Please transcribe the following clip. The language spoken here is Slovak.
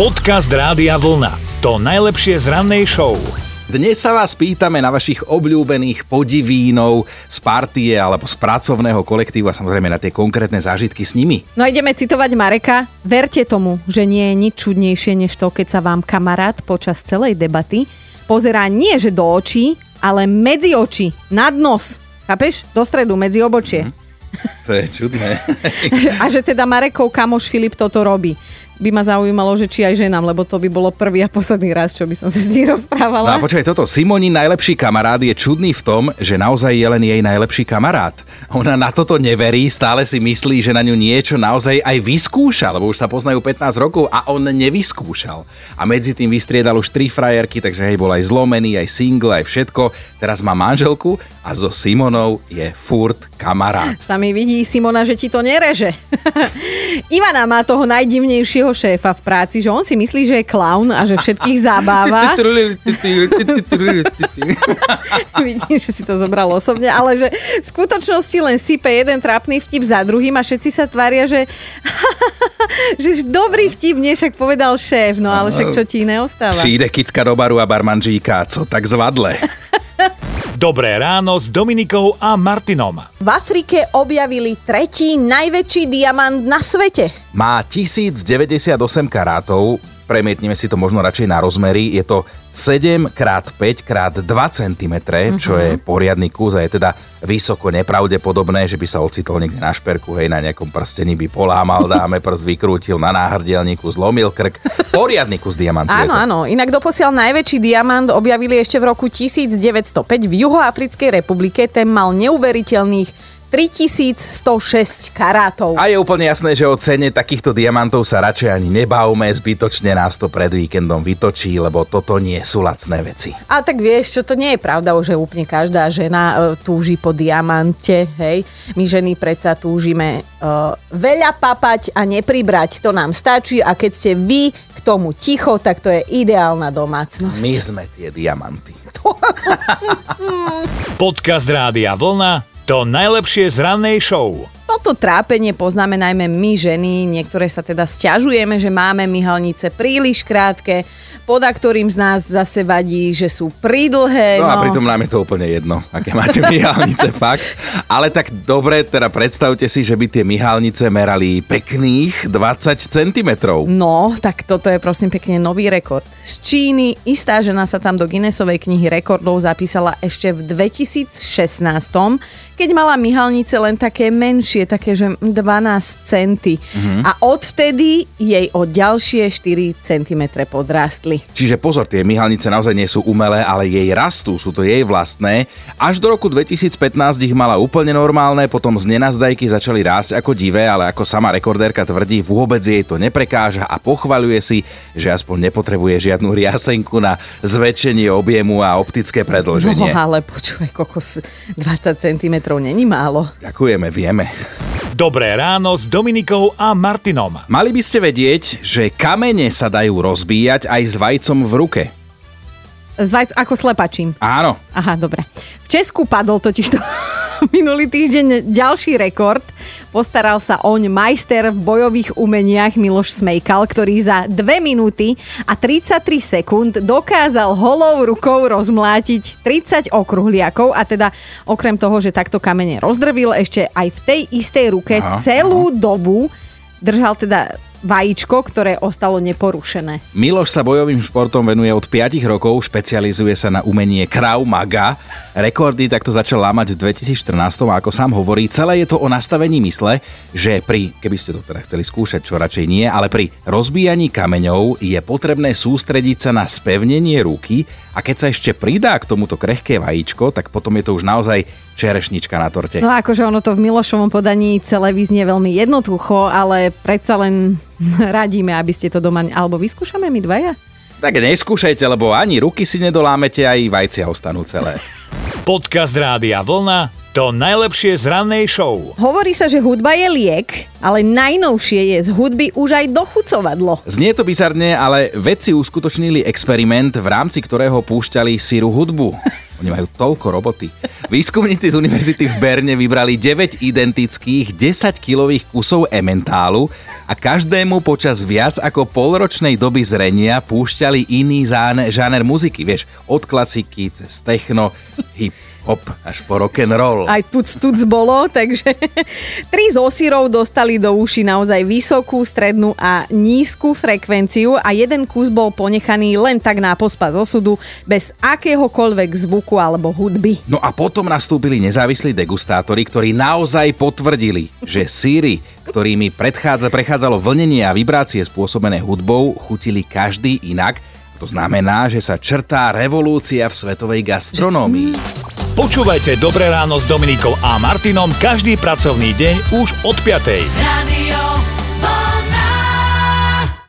Podcast Rádia Vlna. To najlepšie z rannej show. Dnes sa vás pýtame na vašich obľúbených podivínov z partie alebo z pracovného kolektívu a samozrejme na tie konkrétne zážitky s nimi. No ideme citovať Mareka. Verte tomu, že nie je nič čudnejšie než to, keď sa vám kamarát počas celej debaty pozerá nie že do očí, ale medzi oči, nad nos. Chápeš? Do stredu, medzi obočie. To je čudné. A že teda Marekov kamoš Filip toto robí. By ma zaujímalo, že či aj ženám, lebo to by bolo prvý a posledný raz, čo by som sa s ní rozprávala. No a počkaj toto, Simoni najlepší kamarát je čudný v tom, že naozaj je len jej najlepší kamarát. Ona na toto neverí, stále si myslí, že na ňu niečo naozaj aj vyskúša, lebo už sa poznajú 15 rokov a on nevyskúšal. A medzi tým vystriedal už 3 frajerky, takže hej, bol aj zlomený, aj single, aj všetko. Teraz má manželku a so Simonou je furt kamarát. Sami vidí, Simona, že ti to nereže. Ivana má toho najdivnejšieho šéfa v práci, že on si myslí, že je klaun a že všetkých zabáva. Vidím, že si to zobral osobne, ale že v skutočnosti len sype jeden trápny vtip za druhým a všetci sa tvária, že dobrý vtip, nie však povedal šéf, no ale však čo ti iné ostáva? Přijde kytka do baru a barmanžíka, co tak zvadle? Dobré ráno s Dominikou a Martinom. V Afrike objavili tretí najväčší diamant na svete. Má 1098 karátov, premietneme si to možno radšej na rozmery, je to 7x5x2 cm, čo je poriadny kus a je teda vysoko nepravdepodobné, že by sa ocitol niekde na šperku, hej, na nejakom prstení by polámal, dáme prst, vykrútil na náhrdelníku, zlomil krk. Poriadny kus diamantu. Áno. Inak doposiaľ najväčší diamant objavili ešte v roku 1905 v Juhoafrickej republike. Ten mal neuveriteľných 3106 karátov. A je úplne jasné, že o cene takýchto diamantov sa radšej ani nebavme, zbytočne nás to pred víkendom vytočí, lebo toto nie sú lacné veci. A tak vieš čo, to nie je pravda, že úplne každá žena túži po diamante, hej. My ženy predsa túžime veľa papať a nepribrať, to nám stačí a keď ste vy k tomu ticho, tak to je ideálna domácnosť. My sme tie diamanty. Podcast Rádia Vlna. To najlepšie z rannej show. Toto trápenie poznáme najmä my ženy, niektoré sa teda sťažujeme, že máme myhalnice príliš krátke, poda ktorým z nás zase vadí, že sú pridlhé. No a pritom nám je to úplne jedno, aké máte myhalnice, fakt. Ale tak dobre, teda predstavte si, že by tie myhalnice merali pekných 20 cm. No, tak toto je prosím pekne nový rekord. Z Číny istá žena sa tam do Guinnessovej knihy rekordov zapísala ešte v 2016, keď mala myhalnice len také menšie, také že 12 centy. A odvtedy jej o ďalšie 4 cm podrastli. Čiže pozor, tie myhalnice naozaj nie sú umelé, ale jej rastú, sú to jej vlastné. Až do roku 2015 ich mala úplne normálne, potom z nenazdajky začali rásť ako divé, ale ako sama rekordérka tvrdí, vôbec jej to neprekáža a pochvaľuje si, že aspoň nepotrebuje žiadnu riasenku na zväčšenie objemu a optické predĺženie. No ale počuj, kokos, 20 cm není málo. Ďakujeme, vieme. Dobré ráno s Dominikou a Martinom. Mali by ste vedieť, že kamene sa dajú rozbíjať aj s vajcom v ruke. Ako slepačím? Áno. Aha, dobre. V Česku padol totiž to minulý týždeň ďalší rekord. Postaral sa oň majster v bojových umeniach Miloš Smejkal, ktorý za 2 minúty a 33 sekúnd dokázal holou rukou rozmlátiť 30 okruhliakov a teda okrem toho, že takto kamene rozdrvil, ešte aj v tej istej ruke celú dobu držal teda vajíčko, ktoré ostalo neporušené. Miloš sa bojovým športom venuje od 5 rokov, špecializuje sa na umenie Krav Maga. Rekordy takto začal lámať v 2014 a ako sám hovorí, celé je to o nastavení mysle, že pri, keby ste to teda chceli skúšať, čo radšej nie, ale pri rozbíjaní kameňov je potrebné sústrediť sa na spevnenie ruky a keď sa ešte pridá k tomuto krehké vajíčko, tak potom je to už naozaj čerešnička na torte. No akože ono to v Milošovom podaní celé vyznie veľmi jednoducho, ale predsa len radíme, aby ste to doma... Alebo vyskúšame my dvaja? Tak neskúšajte, lebo ani ruky si nedolámete, aj vajcia ostanú celé. Podcast Rádia Vlna. To najlepšie z rannej show. Hovorí sa, že hudba je liek, ale najnovšie je z hudby už aj dochucovadlo. Znie to bizarne, ale vedci uskutočnili experiment, v rámci ktorého púšťali syrú hudbu. Oni majú toľko roboty. Výskumníci z univerzity v Berne vybrali 9 identických 10-kilových kusov ementálu a každému počas viac ako polročnej doby zrenia púšťali iný žáner muziky. Vieš, od klasiky cez techno, hip. Hop, až po rock'n'roll. Aj tuc bolo, takže 3 z osírov dostali do uši naozaj vysokú, strednú a nízku frekvenciu a jeden kus bol ponechaný len tak na pospas osudu, bez akéhokoľvek zvuku alebo hudby. No a potom nastúpili nezávislí degustátori, ktorí naozaj potvrdili, že síry, ktorými prechádzalo vlnenie a vibrácie spôsobené hudbou, chutili každý inak. To znamená, že sa črtá revolúcia v svetovej gastronómii. Počúvajte Dobré ráno s Dominikou a Martinom každý pracovný deň už od 5:00.